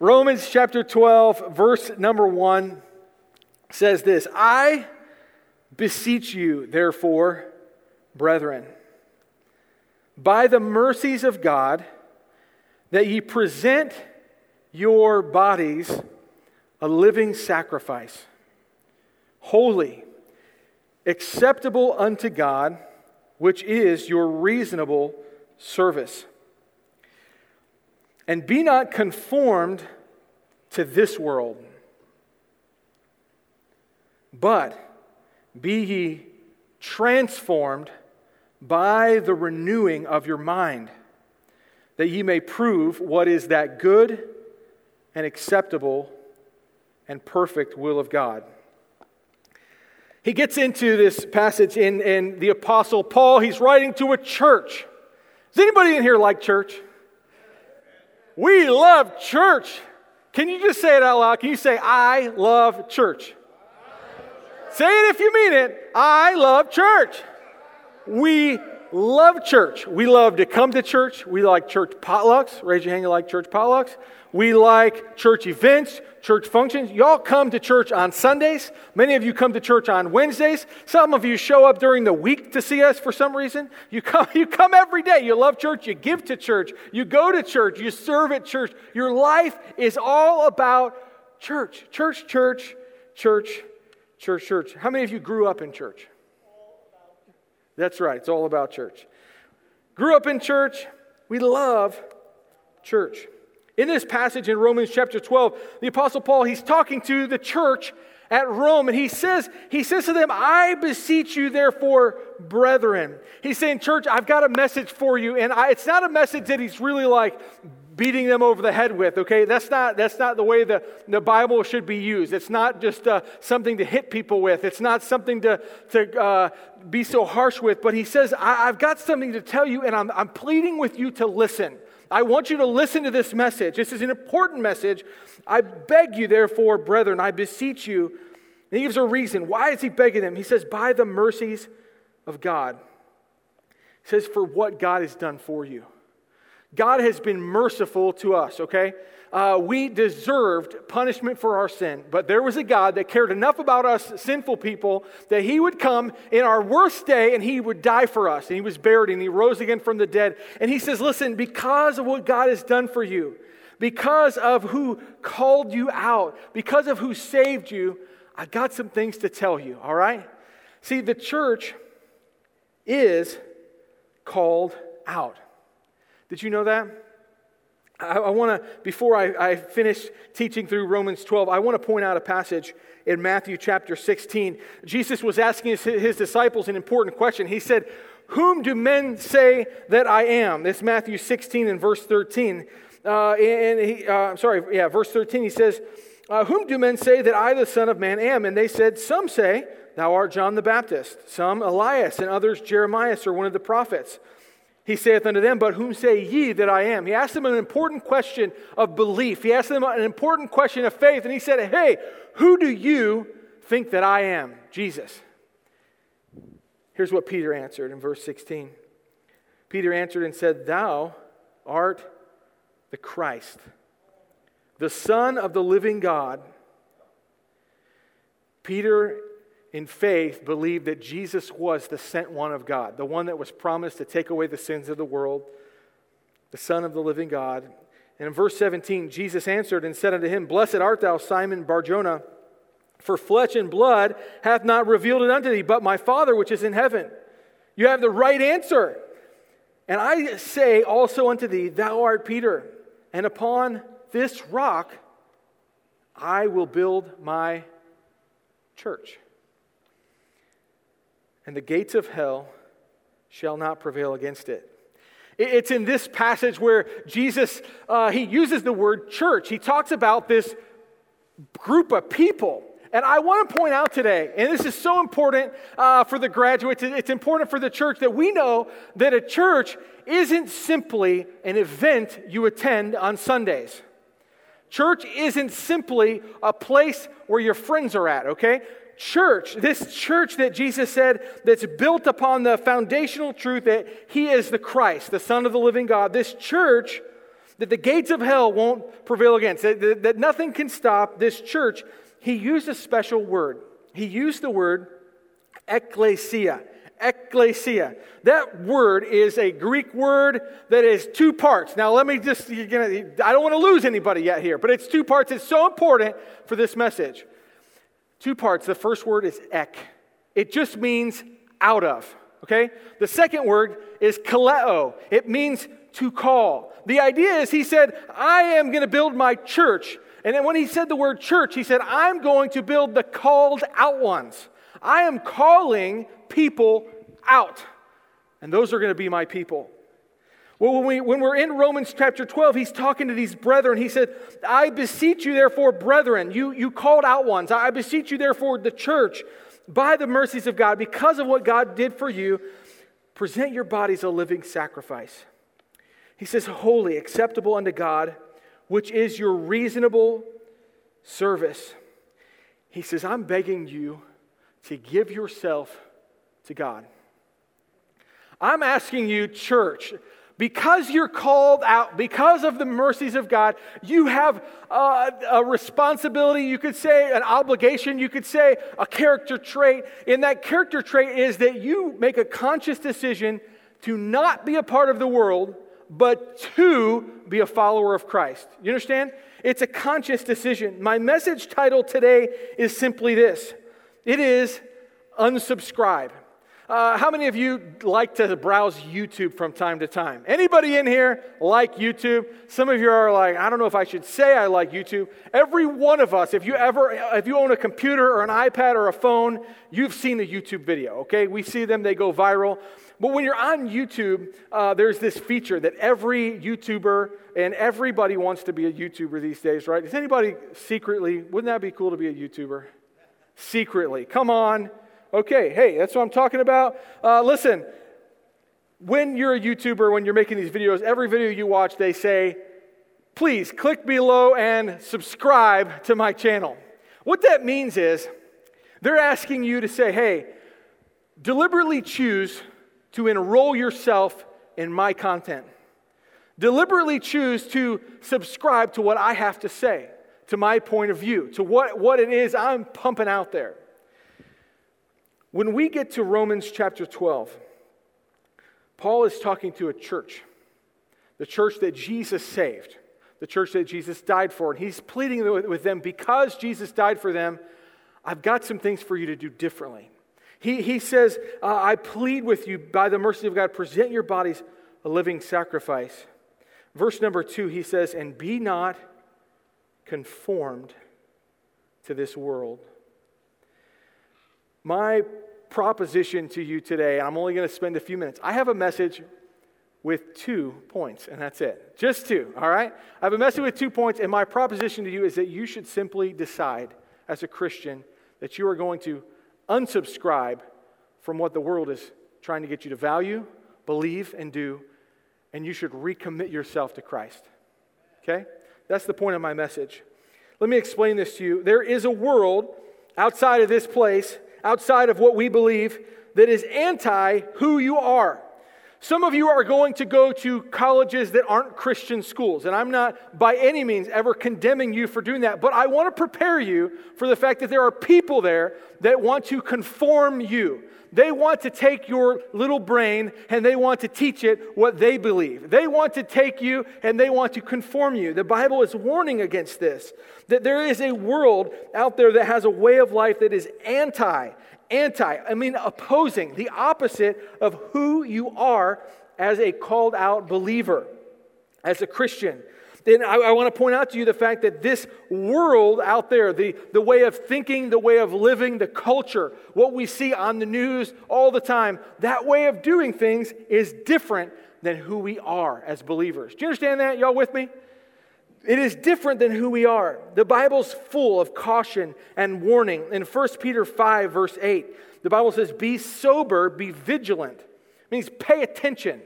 Romans chapter 12, verse number 1 says this: I beseech you, therefore, brethren, by the mercies of God, that ye present your bodies a living sacrifice, holy, acceptable unto God, which is your reasonable service. And be not conformed to this world, but be ye transformed by the renewing of your mind, that ye may prove what is that good and acceptable and perfect will of God. He gets into this passage in the Apostle Paul. He's writing to a church. Does anybody in here like church? We love church. Can you just say it out loud? Can you say, I love church? I love church. Say it if you mean it. I love church. We love church. We love to come to church. We like church potlucks. Raise your hand, you like church potlucks. We like church events, church functions. Y'all come to church on Sundays. Many of you come to church on Wednesdays. Some of you show up during the week to see us for some reason. You come every day. You love church. You give to church. You go to church. You serve at church. Your life is all about church. Church, church, church, church, church. How many of you grew up in church? That's right. It's all about church. Grew up in church. We love church. In this passage in Romans chapter 12, the Apostle Paul, he's talking to the church at Rome, and he says to them, I beseech you, therefore, brethren. He's saying, church, I've got a message for you, and it's not a message that he's really like beating them over the head with, okay? That's not the way the Bible should be used. It's not just something to hit people with. It's not something to be so harsh with. But he says, I've got something to tell you, and I'm pleading with you to listen. I want you to listen to this message. This is an important message. I beg you, therefore, brethren, I beseech you. And he gives a reason. Why is he begging them? He says, by the mercies of God. He says, for what God has done for you. God has been merciful to us, okay? We deserved punishment for our sin, but there was a God that cared enough about us sinful people that he would come in our worst day and he would die for us. And he was buried and he rose again from the dead. And he says, listen, because of what God has done for you, because of who called you out, because of who saved you, I got some things to tell you, all right? See, the church is called out. Did you know that? I want to, before I finish teaching through Romans 12, I want to point out a passage in Matthew chapter 16. Jesus was asking his disciples an important question. He said, whom do men say that I am? That's Matthew 16 and verse 13. Verse 13, he says, whom do men say that I, the Son of Man, am? And they said, some say, thou art John the Baptist, some Elias, and others Jeremiah or one of the prophets. He saith unto them, but whom say ye that I am? He asked them an important question of belief. He asked them an important question of faith. And he said, hey, who do you think that I am? Jesus. Here's what Peter answered in verse 16. Peter answered and said, thou art the Christ, the Son of the living God. Peter, in faith, believed that Jesus was the sent one of God, the one that was promised to take away the sins of the world, the Son of the living God. And in verse 17, Jesus answered and said unto him, blessed art thou, Simon Bar-Jonah, for flesh and blood hath not revealed it unto thee, but my Father which is in heaven. You have the right answer. And I say also unto thee, thou art Peter, and upon this rock I will build my church. And the gates of hell shall not prevail against it. It's in this passage where Jesus, he uses the word church. He talks about this group of people. And I want to point out today, and this is so important for the graduates, it's important for the church that we know that a church isn't simply an event you attend on Sundays. Church isn't simply a place where your friends are at, okay? Church, this church that Jesus said that's built upon the foundational truth that he is the Christ, the Son of the living God, this church that the gates of hell won't prevail against, that nothing can stop this church, he used a special word. He used the word ekklesia. Ekklesia. That word is a Greek word that is two parts. Now let me just, I don't want to lose anybody yet here, but it's two parts. It's so important for this message. Two parts. The first word is ek. It just means out of, okay? The second word is kaleo. It means to call. The idea is he said, I am going to build my church. And then when he said the word church, he said, I'm going to build the called out ones. I am calling people out, and those are going to be my people. Well, when we're in Romans chapter 12, he's talking to these brethren. He said, I beseech you, therefore, brethren, you called out ones. I beseech you, therefore, the church, by the mercies of God, because of what God did for you, present your bodies a living sacrifice. He says, holy, acceptable unto God, which is your reasonable service. He says, I'm begging you to give yourself to God. I'm asking you, church, because you're called out, because of the mercies of God, you have a responsibility, you could say, an obligation, you could say, a character trait. And that character trait is that you make a conscious decision to not be a part of the world, but to be a follower of Christ. You understand? It's a conscious decision. My message title today is simply this. It is unsubscribe. How many of you like to browse YouTube from time to time? Anybody in here like YouTube? Some of you are like, I don't know if I should say I like YouTube. Every one of us, if you own a computer or an iPad or a phone, you've seen a YouTube video, okay? We see them, they go viral. But when you're on YouTube, there's this feature that every YouTuber and everybody wants to be a YouTuber these days, right? Is anybody secretly, wouldn't that be cool to be a YouTuber? Secretly, come on. Okay, hey, that's what I'm talking about. Listen, when you're a YouTuber, when you're making these videos, every video you watch, they say, please click below and subscribe to my channel. What that means is they're asking you to say, hey, deliberately choose to enroll yourself in my content. Deliberately choose to subscribe to what I have to say, to my point of view, to what it is I'm pumping out there. When we get to Romans chapter 12, Paul is talking to a church, the church that Jesus saved, the church that Jesus died for, and he's pleading with them, because Jesus died for them, I've got some things for you to do differently. He says, I plead with you, by the mercy of God, present your bodies a living sacrifice. Verse number 2, he says, and be not conformed to this world. My proposition to you today, I'm only going to spend a few minutes. I have a message with 2 points, and that's it. Just 2, all right? I have a message with 2 points, and my proposition to you is that you should simply decide as a Christian that you are going to unsubscribe from what the world is trying to get you to value, believe, and do, and you should recommit yourself to Christ, okay? That's the point of my message. Let me explain this to you. There is a world outside of this place, outside of what we believe, that is anti who you are. Some of you are going to go to colleges that aren't Christian schools, and I'm not by any means ever condemning you for doing that, but I want to prepare you for the fact that there are people there that want to conform you. They want to take your little brain and they want to teach it what they believe. They want to take you and they want to conform you. The Bible is warning against this, that there is a world out there that has a way of life that is opposing, the opposite of who you are as a called out believer, as a Christian. Then I want to point out to you the fact that this world out there, the way of thinking, the way of living, the culture, what we see on the news all the time, that way of doing things is different than who we are as believers. Do you understand that? Y'all with me? It is different than who we are. The Bible's full of caution and warning. In 1 Peter 5, verse 8, the Bible says, be sober, be vigilant. It means pay attention.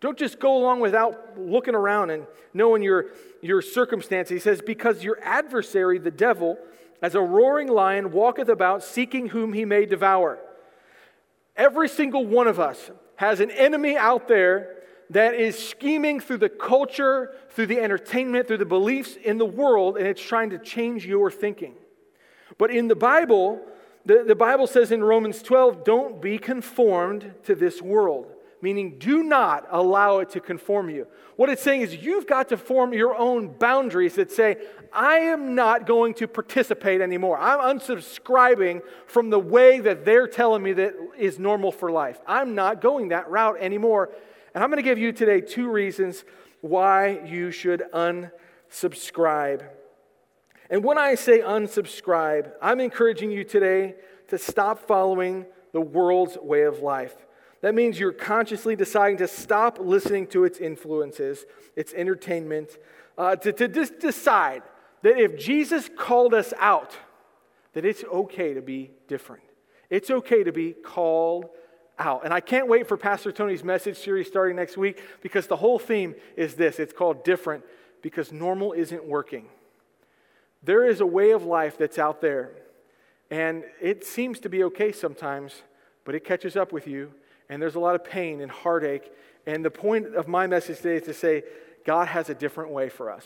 Don't just go along without looking around and knowing your circumstances. He says, because your adversary, the devil, as a roaring lion, walketh about seeking whom he may devour. Every single one of us has an enemy out there that is scheming through the culture, through the entertainment, through the beliefs in the world, and it's trying to change your thinking. But in the Bible, the Bible says in Romans 12, don't be conformed to this world, meaning do not allow it to conform you. What it's saying is you've got to form your own boundaries that say, I am not going to participate anymore. I'm unsubscribing from the way that they're telling me that is normal for life. I'm not going that route anymore. And I'm going to give you today two reasons why you should unsubscribe. And when I say unsubscribe, I'm encouraging you today to stop following the world's way of life. That means you're consciously deciding to stop listening to its influences, its entertainment, to just decide that if Jesus called us out, that it's okay to be different. It's okay to be called out. And I can't wait for Pastor Tony's message series starting next week, because the whole theme is this. It's called Different, because normal isn't working. There is a way of life that's out there, and it seems to be okay sometimes, but it catches up with you, and there's a lot of pain and heartache. And the point of my message today is to say, God has a different way for us,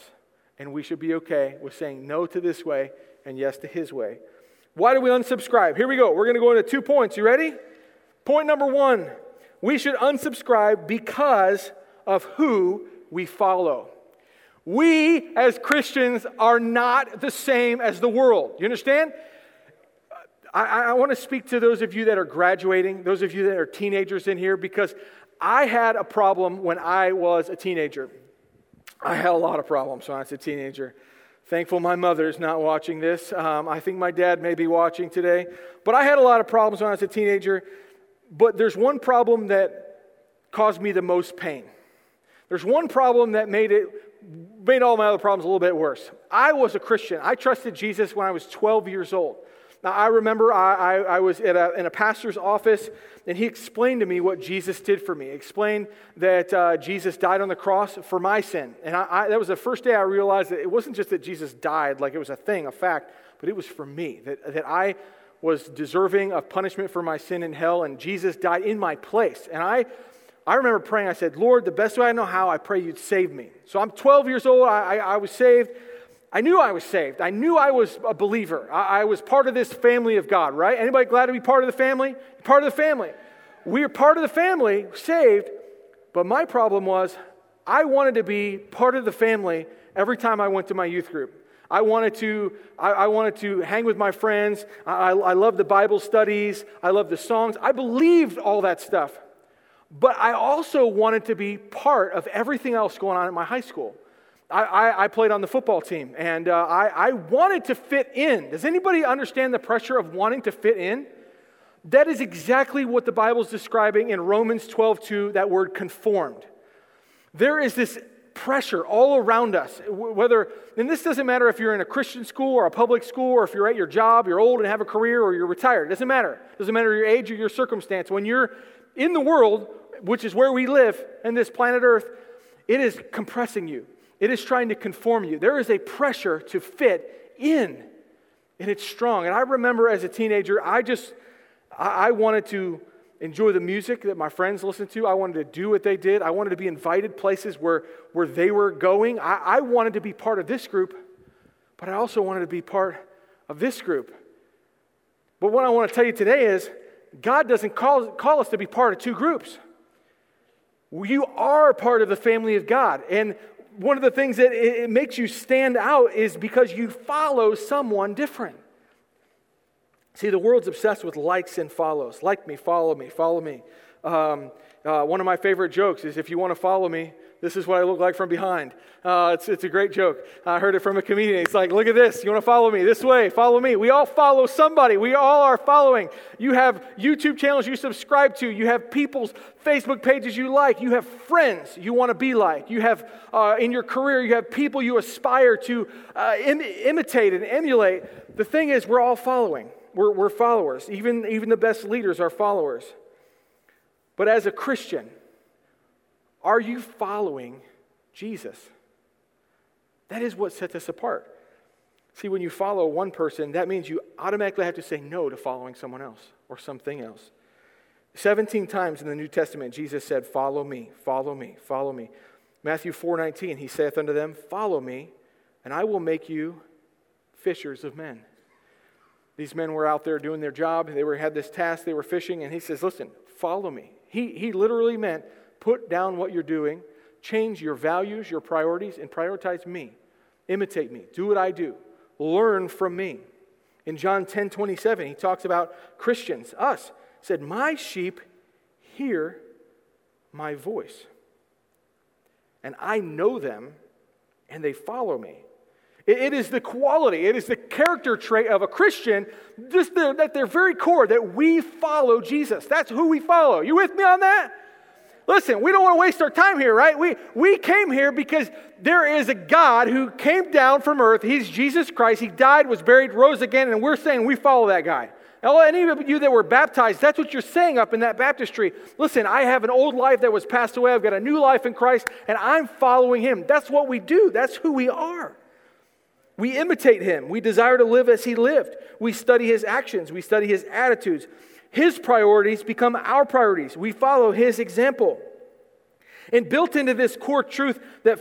and we should be okay with saying no to this way and yes to His way. Why do we unsubscribe? Here we go. We're going to go into 2 points. You ready? Point number one, we should unsubscribe because of who we follow. We, as Christians, are not the same as the world. You understand? I want to speak to those of you that are graduating, those of you that are teenagers in here, because I had a problem when I was a teenager. I had a lot of problems when I was a teenager. Thankful my mother is not watching this. I think my dad may be watching today. But I had a lot of problems when I was a teenager. But there's one problem that caused me the most pain. There's one problem that made all my other problems a little bit worse. I was a Christian. I trusted Jesus when I was 12 years old. Now, I remember I was in a pastor's office, and he explained to me what Jesus did for me. He explained that Jesus died on the cross for my sin. And that was the first day I realized that it wasn't just that Jesus died, like it was a thing, a fact, but it was for me, that I was deserving of punishment for my sin in hell, and Jesus died in my place. And I remember praying. I said, Lord, the best way I know how, I pray you'd save me. So I'm 12 years old. I was saved. I knew I was saved. I knew I was a believer. I was part of this family of God, right? Anybody glad to be part of the family? Part of the family. We are part of the family, saved, but my problem was I wanted to be part of the family every time I went to my youth group. I wanted to hang with my friends. I loved the Bible studies. I loved the songs. I believed all that stuff. But I also wanted to be part of everything else going on at my high school. I played on the football team, and I wanted to fit in. Does anybody understand the pressure of wanting to fit in? That is exactly what the Bible's describing in Romans 12:2, that word conformed. There is this pressure all around us, whether, and this doesn't matter if you're in a Christian school or a public school, or if you're at your job, you're old and have a career, or you're retired. It doesn't matter. It doesn't matter your age or your circumstance. When you're in the world, which is where we live in this planet Earth, it is compressing you. It is trying to conform you. There is a pressure to fit in, and it's strong. And I remember as a teenager, I wanted to enjoy the music that my friends listened to. I wanted to do what they did. I wanted to be invited places where they were going. I wanted to be part of this group, but I also wanted to be part of this group. But what I want to tell you today is God doesn't call us to be part of two groups. You are part of the family of God. And one of the things that it makes you stand out is because you follow someone different. See, the world's obsessed with likes and follows. Like me, follow me, follow me. One of my favorite jokes is, if you want to follow me, this is what I look like from behind. It's a great joke. I heard it from a comedian. It's like, look at this. You want to follow me? This way, follow me. We all follow somebody. We all are following. You have YouTube channels you subscribe to. You have people's Facebook pages you like. You have friends you want to be like. You have, in your career, you have people you aspire to imitate and emulate. The thing is, we're all following. We're followers. Even the best leaders are followers. But as a Christian, are you following Jesus? That is what sets us apart. See, when you follow one person, that means you automatically have to say no to following someone else or something else. 17 times in the New Testament, Jesus said, "Follow me, follow me, follow me." Matthew 4:19, he saith unto them, "Follow me, and I will make you fishers of men." These men were out there doing their job. They had this task. They were fishing, and he says, "Listen, follow me." He literally meant put down what you're doing, change your values, your priorities, and prioritize me. Imitate me. Do what I do. Learn from me. In John 10:27, he talks about Christians, us. Said, "My sheep hear my voice, and I know them, and they follow me." It is the quality, it is the character trait of a Christian, just at their very core, that we follow Jesus. That's who we follow. You with me on that? Listen, we don't want to waste our time here, right? We came here because there is a God who came down from earth. He's Jesus Christ. He died, was buried, rose again, and we're saying we follow that guy. Any of you that were baptized, that's what you're saying up in that baptistry. Listen, I have an old life that was passed away. I've got a new life in Christ, and I'm following him. That's what we do. That's who we are. We imitate him. We desire to live as he lived. We study his actions. We study his attitudes. His priorities become our priorities. We follow his example. And built into this core truth that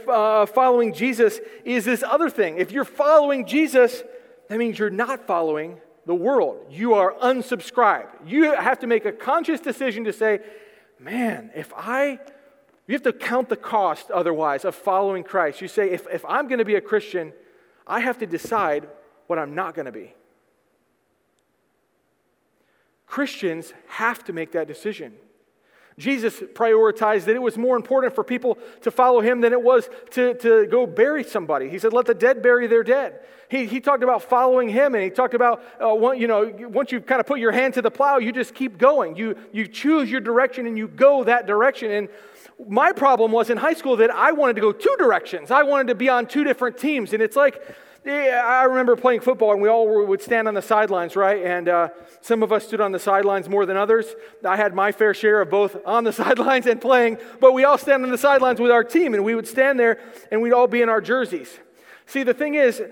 following Jesus is this other thing. If you're following Jesus, that means you're not following the world. You are unsubscribed. You have to make a conscious decision to say, man, you have to count the cost otherwise of following Christ. You say, if I'm going to be a Christian, I have to decide what I'm not going to be. Christians have to make that decision. Jesus prioritized that it was more important for people to follow him than it was to go bury somebody. He said, let the dead bury their dead. He talked about following him, and he talked about, once you kind of put your hand to the plow, you just keep going. You choose your direction, and you go that direction. And my problem was in high school that I wanted to go two directions. I wanted to be on two different teams, and it's like, I remember playing football, and we all would stand on the sidelines, right? And some of us stood on the sidelines more than others. I had my fair share of both on the sidelines and playing, but we all stand on the sidelines with our team, and we would stand there, and we'd all be in our jerseys. See, the thing is,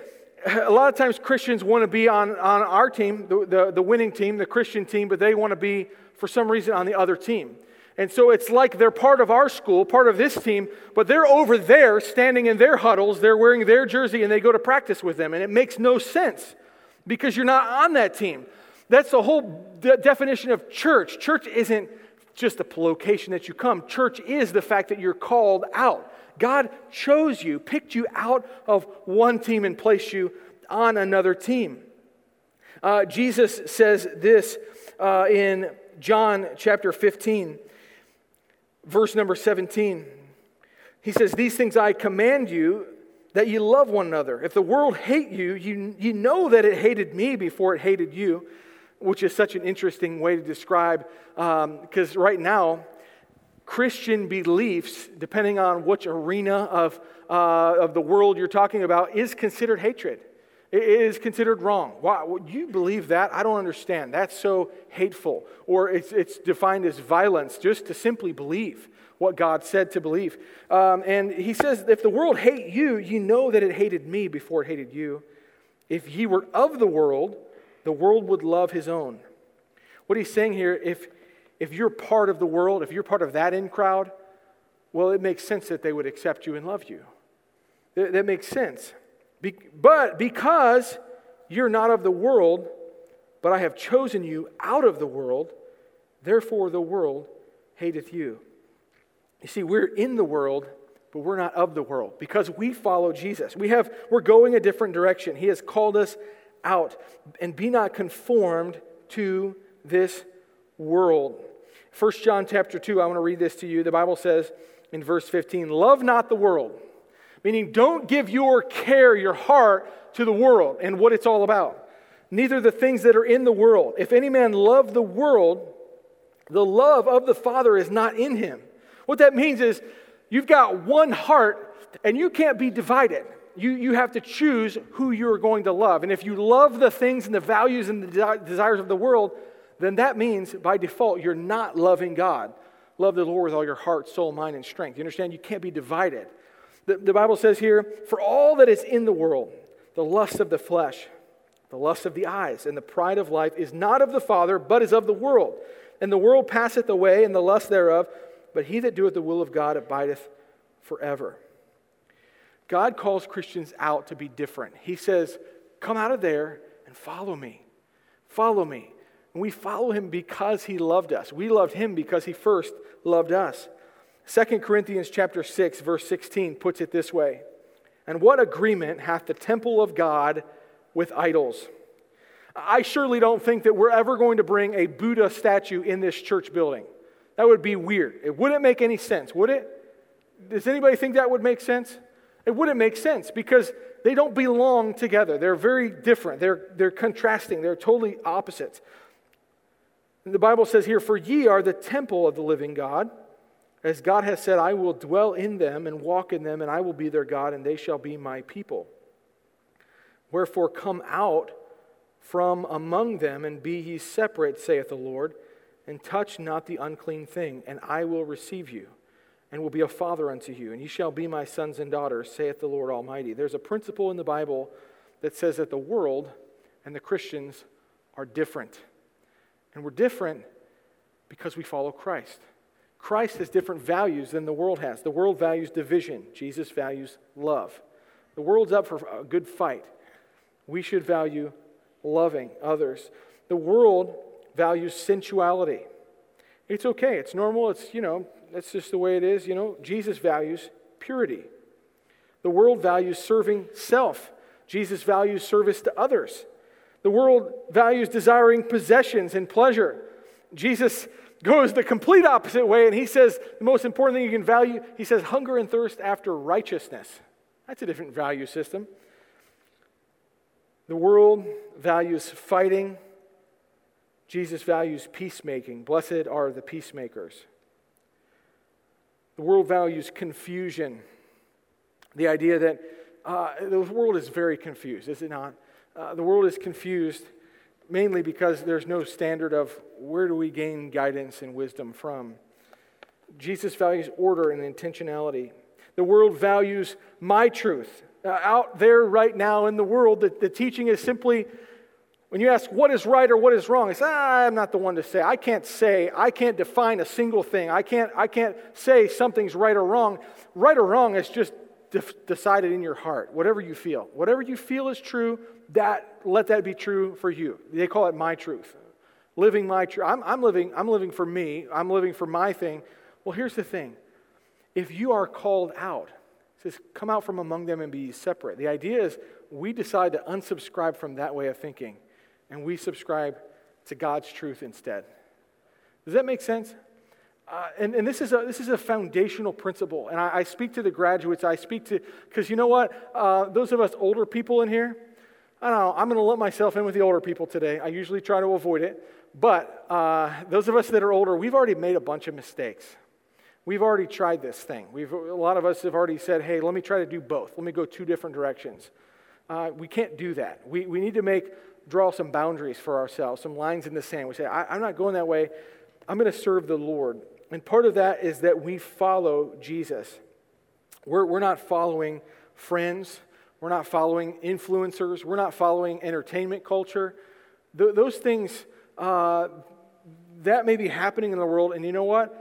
a lot of times Christians want to be on our team, the winning team, the Christian team, but they want to be, for some reason, on the other team. And so it's like they're part of our school, part of this team, but they're over there standing in their huddles, they're wearing their jersey, and they go to practice with them. And it makes no sense because you're not on that team. That's the whole definition of church. Church isn't just the location that you come. Church is the fact that you're called out. God chose you, picked you out of one team and placed you on another team. Jesus says this in John chapter 15. Verse number 17, he says, "These things I command you, that ye love one another. If the world hate you, you know that it hated me before it hated you," which is such an interesting way to describe, because right now, Christian beliefs, depending on which arena of the world you're talking about, is considered hatred. It is considered wrong. Wow, you believe that? I don't understand. That's so hateful. Or it's defined as violence just to simply believe what God said to believe. And he says, if the world hate you, you know that it hated me before it hated you. If ye were of the world would love his own. What he's saying here, if you're part of the world, if you're part of that in crowd, well, it makes sense that they would accept you and love you. That makes sense. But because you're not of the world, but I have chosen you out of the world, therefore the world hateth you. You see, we're in the world, but we're not of the world because we follow Jesus. We're going a different direction. He has called us out, and be not conformed to this world. 1 John chapter 2, I want to read this to you. The Bible says in verse 15, "Love not the world." Meaning, don't give your care, your heart, to the world and what it's all about. Neither the things that are in the world. If any man love the world, the love of the Father is not in him. What that means is, you've got one heart, and you can't be divided. You have to choose who you're going to love. And if you love the things and the values and the desires of the world, then that means, by default, you're not loving God. Love the Lord with all your heart, soul, mind, and strength. You understand? You can't be divided. The Bible says here, for all that is in the world, the lust of the flesh, the lust of the eyes, and the pride of life is not of the Father, but is of the world. And the world passeth away, and the lust thereof. But he that doeth the will of God abideth forever. God calls Christians out to be different. He says, come out of there and follow me. Follow me. And we follow him because he loved us. We loved him because he first loved us. 2 Corinthians chapter 6, verse 16 puts it this way. And what agreement hath the temple of God with idols? I surely don't think that we're ever going to bring a Buddha statue in this church building. That would be weird. It wouldn't make any sense, would it? Does anybody think that would make sense? It wouldn't make sense because they don't belong together. They're very different. They're contrasting. They're totally opposites. And the Bible says here, for ye are the temple of the living God. As God has said, I will dwell in them and walk in them, and I will be their God, and they shall be my people. Wherefore come out from among them, and be ye separate, saith the Lord, and touch not the unclean thing, and I will receive you, and will be a father unto you, and ye shall be my sons and daughters, saith the Lord Almighty. There's a principle in the Bible that says that the world and the Christians are different. And we're different because we follow Christ. Christ has different values than the world has. The world values division. Jesus values love. The world's up for a good fight. We should value loving others. The world values sensuality. It's okay. It's normal. It's, that's just the way it is. Jesus values purity. The world values serving self. Jesus values service to others. The world values desiring possessions and pleasure. Jesus goes the complete opposite way, and he says the most important thing you can value, he says hunger and thirst after righteousness. That's a different value system. The world values fighting. Jesus values peacemaking. Blessed are the peacemakers. The world values confusion. The idea that the world is very confused, is it not? The world is confused mainly because there's no standard of where do we gain guidance and wisdom from. Jesus values order and intentionality. The world values my truth. Out there right now in the world, the teaching is simply, when you ask what is right or what is wrong, it's, I'm not the one to say. I can't define a single thing. I can't say something's right or wrong. Right or wrong is just decided in your heart, whatever you feel. Whatever you feel is true, let that be true for you. They call it my truth. Living my truth. I'm living for me. I'm living for my thing. Well, here's the thing. If you are called out, it says, come out from among them and be separate. The idea is we decide to unsubscribe from that way of thinking, and we subscribe to God's truth instead. Does that make sense? And this is a foundational principle. And I speak to the graduates. Because you know what? Those of us older people in here, I don't know, I'm going to lump myself in with the older people today. I usually try to avoid it. But those of us that are older, we've already made a bunch of mistakes. We've already tried this thing. A lot of us have already said, hey, let me try to do both. Let me go two different directions. We can't do that. We need to draw some boundaries for ourselves, some lines in the sand. We say, I'm not going that way. I'm going to serve the Lord. And part of that is that we follow Jesus. We're not following friends. We're not following influencers. We're not following entertainment culture. Those things, that may be happening in the world. And you know what?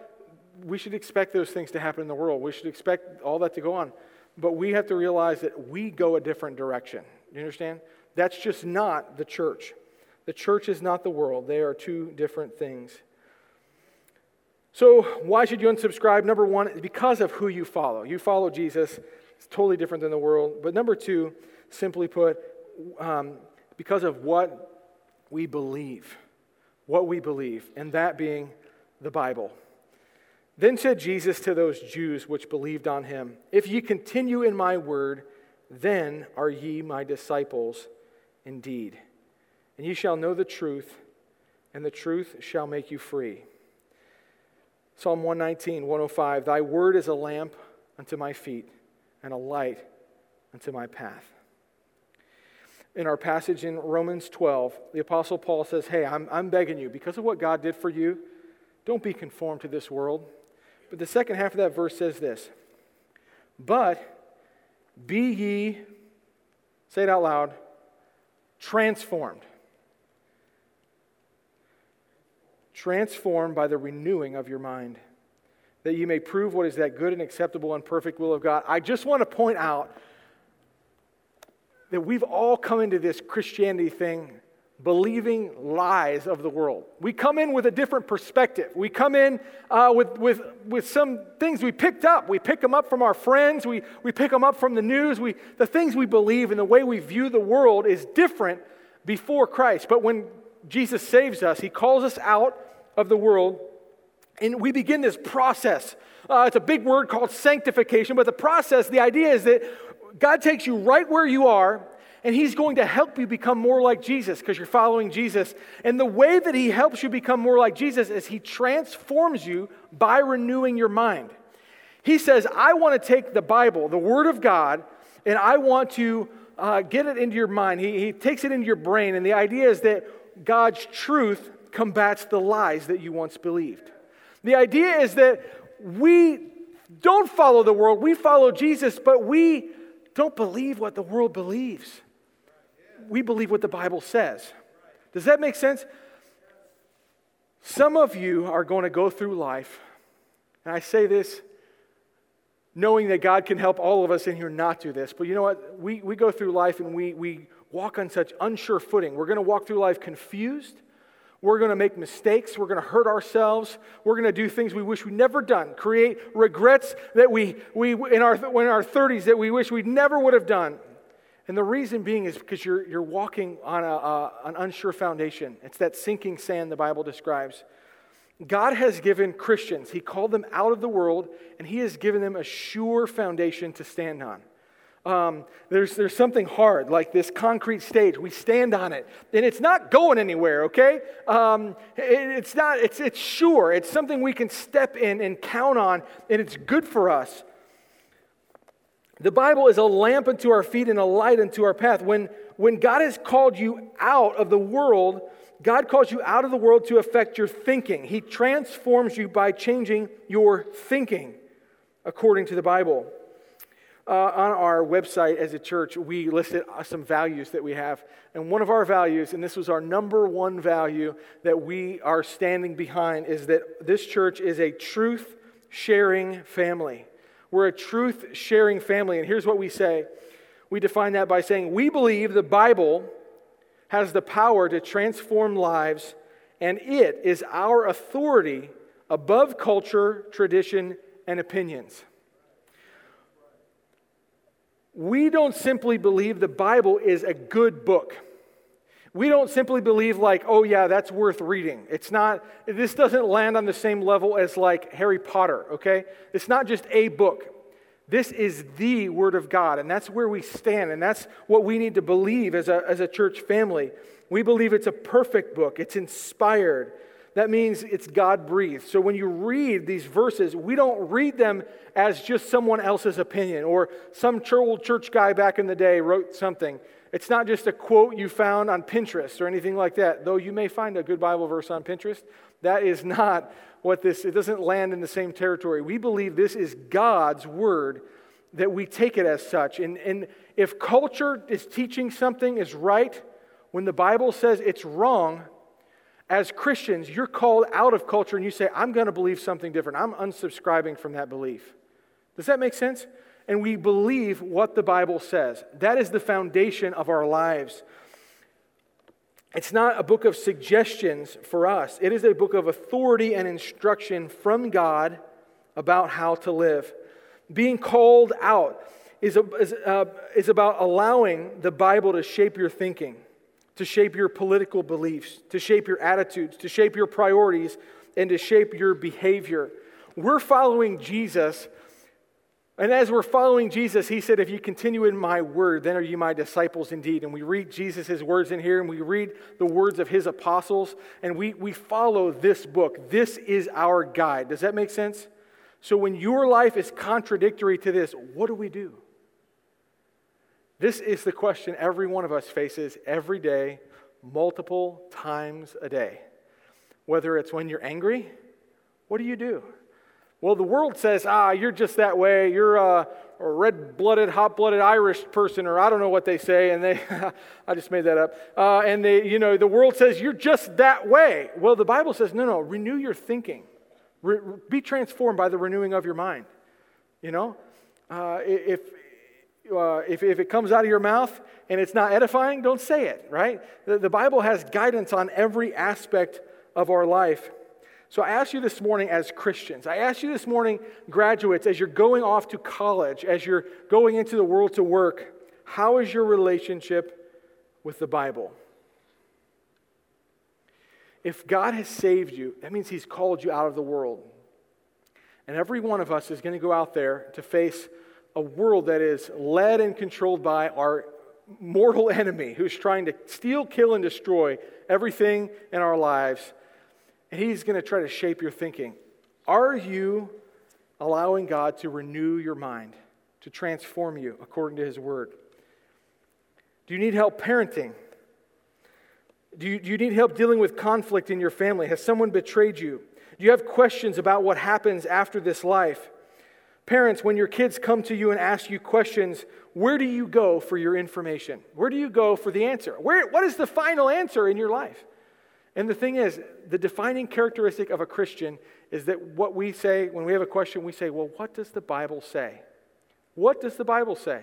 We should expect those things to happen in the world. We should expect all that to go on. But we have to realize that we go a different direction. You understand? That's just not the church. The church is not the world. They are two different things. So why should you unsubscribe? Number one, because of who you follow. You follow Jesus. It's totally different than the world. But number two, simply put, because of what we believe. What we believe. And that being the Bible. Then said Jesus to those Jews which believed on him, if ye continue in my word, then are ye my disciples indeed. And ye shall know the truth, and the truth shall make you free. Psalm 119, 105, thy word is a lamp unto my feet, and a light unto my path. In our passage in Romans 12, the Apostle Paul says, hey, I'm begging you, because of what God did for you, don't be conformed to this world. But the second half of that verse says this, but be ye, say it out loud, transformed. transformed by the renewing of your mind, that you may prove what is that good and acceptable and perfect will of God. I just want to point out that we've all come into this Christianity thing believing lies of the world. We come in with a different perspective. We come in with some things we picked up. We pick them up from our friends. We pick them up from the news. The things we believe and the way we view the world is different before Christ. But when Jesus saves us, he calls us out of the world, and we begin this process. It's a big word called sanctification, but the process, the idea is that God takes you right where you are, and he's going to help you become more like Jesus because you're following Jesus. And the way that he helps you become more like Jesus is he transforms you by renewing your mind. He says, I want to take the Bible, the Word of God, and I want to get it into your mind. He takes it into your brain, and the idea is that God's truth combats the lies that you once believed. The idea is that we don't follow the world, we follow Jesus, but we don't believe what the world believes. We believe what the Bible says. Does that make sense? Some of you are going to go through life, and I say this knowing that God can help all of us in here not do this, but you know what? We go through life and we walk on such unsure footing. We're going to walk through life confused. We're going to make mistakes. We're going to hurt ourselves. We're going to do things we wish we'd never done, create regrets that we in our 30s that we wish we never would have done. And the reason being is because you're walking on an unsure foundation. It's that sinking sand the Bible describes. God has given Christians, he called them out of the world, and he has given them a sure foundation to stand on. There's something hard, like this concrete stage. We stand on it, and it's not going anywhere, okay? It's sure. It's something we can step in and count on, and it's good for us. The Bible is a lamp unto our feet and a light unto our path. When God has called you out of the world, God calls you out of the world to affect your thinking. He transforms you by changing your thinking, according to the Bible. On our website as a church, we listed some values that we have. And one of our values, and this was our number one value that we are standing behind, is that this church is a truth-sharing family. We're a truth-sharing family. And here's what we say. We define that by saying, we believe the Bible has the power to transform lives, and it is our authority above culture, tradition, and opinions. We don't simply believe the Bible is a good book. We don't simply believe like, oh yeah, that's worth reading. It's not, this doesn't land on the same level as like Harry Potter, okay? It's not just a book. This is the Word of God, and that's where we stand, and that's what we need to believe as a church family. We believe it's a perfect book. It's inspired. That means it's God-breathed. So when you read these verses, we don't read them as just someone else's opinion or some old church guy back in the day wrote something. It's not just a quote you found on Pinterest or anything like that, though you may find a good Bible verse on Pinterest. That is not what this, it doesn't land in the same territory. We believe this is God's Word, that we take it as such. And if culture is teaching something is right, when the Bible says it's wrong, as Christians, you're called out of culture and you say, I'm going to believe something different. I'm unsubscribing from that belief. Does that make sense? And we believe what the Bible says. That is the foundation of our lives. It's not a book of suggestions for us. It is a book of authority and instruction from God about how to live. Being called out is about allowing the Bible to shape your thinking, to shape your political beliefs, to shape your attitudes, to shape your priorities, and to shape your behavior. We're following Jesus, and as we're following Jesus, he said, if you continue in my word, then are you my disciples indeed. And we read Jesus' words in here, and we read the words of his apostles, and we follow this book. This is our guide. Does that make sense? So when your life is contradictory to this, what do we do? This is the question every one of us faces every day, multiple times a day. Whether it's when you're angry, what do you do? Well, the world says, you're just that way. You're or red-blooded, hot-blooded Irish person, or I don't know what they say, and they, I just made that up. And they, you know, the world says, you're just that way. Well, the Bible says, no, renew your thinking. Be transformed by the renewing of your mind. You know, if it comes out of your mouth and it's not edifying, don't say it, right? The Bible has guidance on every aspect of our life. So I ask you this morning as Christians, I ask you this morning, graduates, as you're going off to college, as you're going into the world to work, how is your relationship with the Bible? If God has saved you, that means He's called you out of the world. And every one of us is going to go out there to face a world that is led and controlled by our mortal enemy who's trying to steal, kill, and destroy everything in our lives. And he's going to try to shape your thinking. Are you allowing God to renew your mind, to transform you according to His Word? Do you need help parenting? Do you need help dealing with conflict in your family? Has someone betrayed you? Do you have questions about what happens after this life? Parents, when your kids come to you and ask you questions, where do you go for your information? Where do you go for the answer? What is the final answer in your life? And the thing is, the defining characteristic of a Christian is that what we say, when we have a question, we say, well, what does the Bible say? What does the Bible say?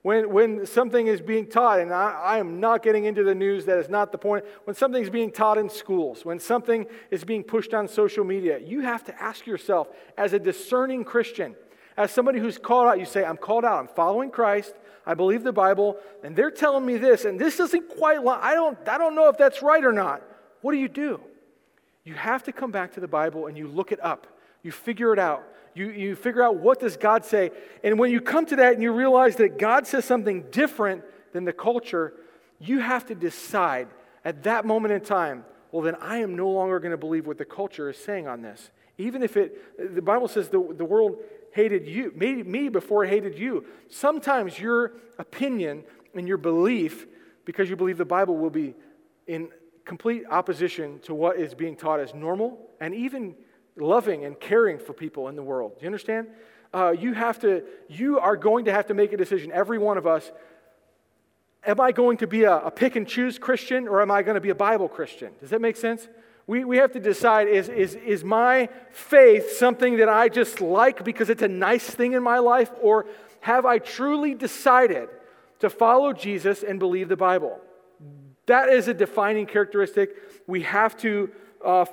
When something is being taught, and I am not getting into the news, that is not the point. When something is being taught in schools, when something is being pushed on social media, you have to ask yourself, as a discerning Christian, as somebody who's called out, you say, I'm called out, I'm following Christ, I believe the Bible, and they're telling me this, and this doesn't quite lie. I don't know if that's right or not. What do? You have to come back to the Bible and you look it up. You figure it out. You figure out what does God say. And when you come to that and you realize that God says something different than the culture, you have to decide at that moment in time, well, then I am no longer going to believe what the culture is saying on this. Even if the Bible says the world hated you, me before it hated you. Sometimes your opinion and your belief, because you believe the Bible, will be in complete opposition to what is being taught as normal and even loving and caring for people in the world. Do you understand? You are going to have to make a decision, every one of us. Am I going to be a pick and choose Christian, or am I going to be a Bible Christian? Does that make sense? We have to decide, is my faith something that I just like because it's a nice thing in my life, or have I truly decided to follow Jesus and believe the Bible? That is a defining characteristic. We have to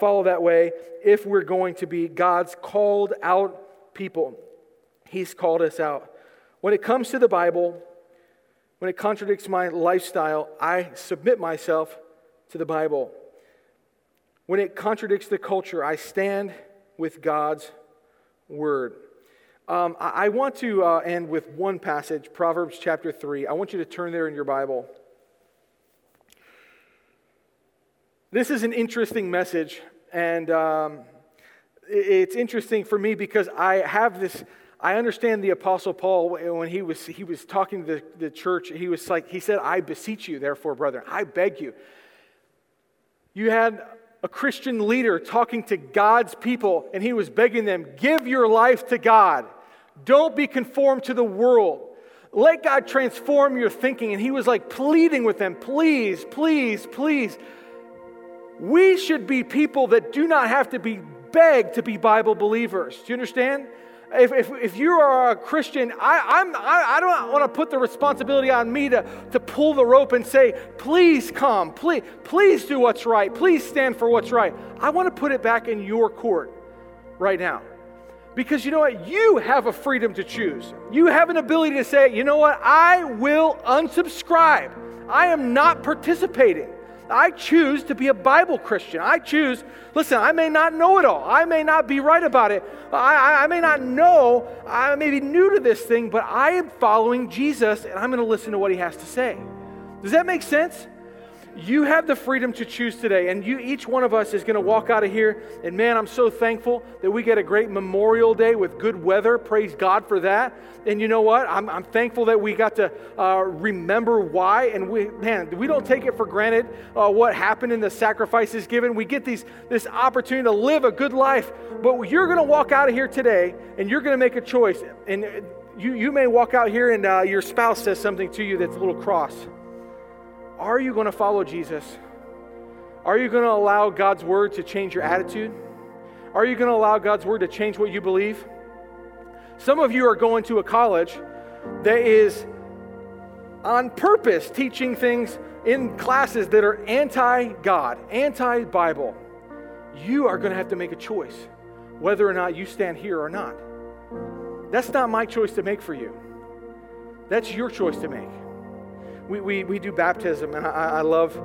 follow that way if we're going to be God's called out people. He's called us out. When it comes to the Bible, when it contradicts my lifestyle, I submit myself to the Bible. When it contradicts the culture, I stand with God's Word. I want to end with one passage, Proverbs chapter 3. I want you to turn there in your Bible. This is an interesting message, and it's interesting for me because I understand the Apostle Paul when he was talking to the church. He said, I beseech you, therefore, brethren, I beg you. You had a Christian leader talking to God's people, and he was begging them, give your life to God. Don't be conformed to the world. Let God transform your thinking. And he was like pleading with them, please, please, please. We should be people that do not have to be begged to be Bible believers. Do you understand? If you are a Christian, I don't want to put the responsibility on me to pull the rope and say, please come, please do what's right, please stand for what's right. I want to put it back in your court right now. Because you know what? You have a freedom to choose. You have an ability to say, you know what? I will unsubscribe. I am not participating. I choose to be a Bible Christian. I choose, listen, I may not know it all. I may not be right about it. I may not know. I may be new to this thing, but I am following Jesus, and I'm going to listen to what he has to say. Does that make sense? You have the freedom to choose today, and each one of us is going to walk out of here, and man, I'm so thankful that we get a great Memorial Day with good weather. Praise God for that. And you know what? I'm thankful that we got to remember why, and we don't take it for granted what happened in the sacrifices given. We get this opportunity to live a good life, but you're going to walk out of here today, and you're going to make a choice, and You may walk out here and your spouse says something to you that's a little cross. Are you going to follow Jesus? Are you going to allow God's word to change your attitude? Are you going to allow God's word to change what you believe? Some of you are going to a college that is on purpose teaching things in classes that are anti-God, anti-Bible. You are going to have to make a choice whether or not you stand here or not. That's not my choice to make for you. That's your choice to make. We do baptism, and I love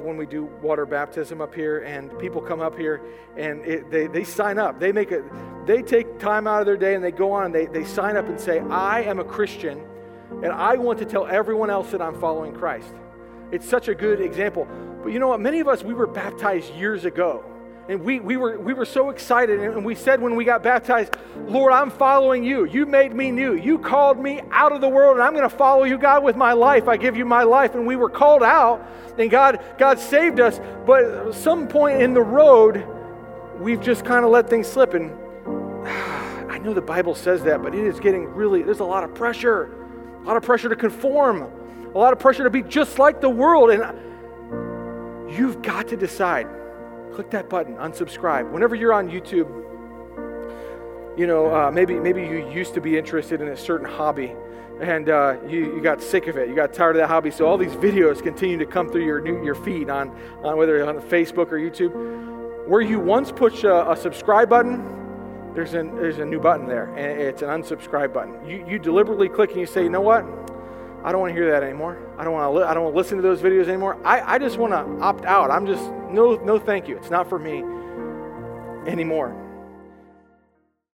when we do water baptism up here, and people come up here and they sign up. They take time out of their day and they go on and they sign up and say, I am a Christian and I want to tell everyone else that I'm following Christ. It's such a good example. But you know what? Many of us, we were baptized years ago. And we were so excited, and we said when we got baptized, Lord, I'm following you. You made me new. You called me out of the world, and I'm going to follow you, God, with my life. I give you my life. And we were called out, and God saved us. But at some point in the road, we've just kind of let things slip. And I know the Bible says that, but it is getting really, there's a lot of pressure to conform, a lot of pressure to be just like the world. And you've got to decide. Click that button, unsubscribe. Whenever you're on YouTube, you know, maybe you used to be interested in a certain hobby, and you got sick of it. You got tired of that hobby, so all these videos continue to come through your feed on whether on Facebook or YouTube. Where you once push a subscribe button, there's a new button there, and it's an unsubscribe button. You deliberately click and you say, you know what? I don't want to hear that anymore. I don't want to listen to those videos anymore. I just want to opt out. I'm just no thank you. It's not for me anymore.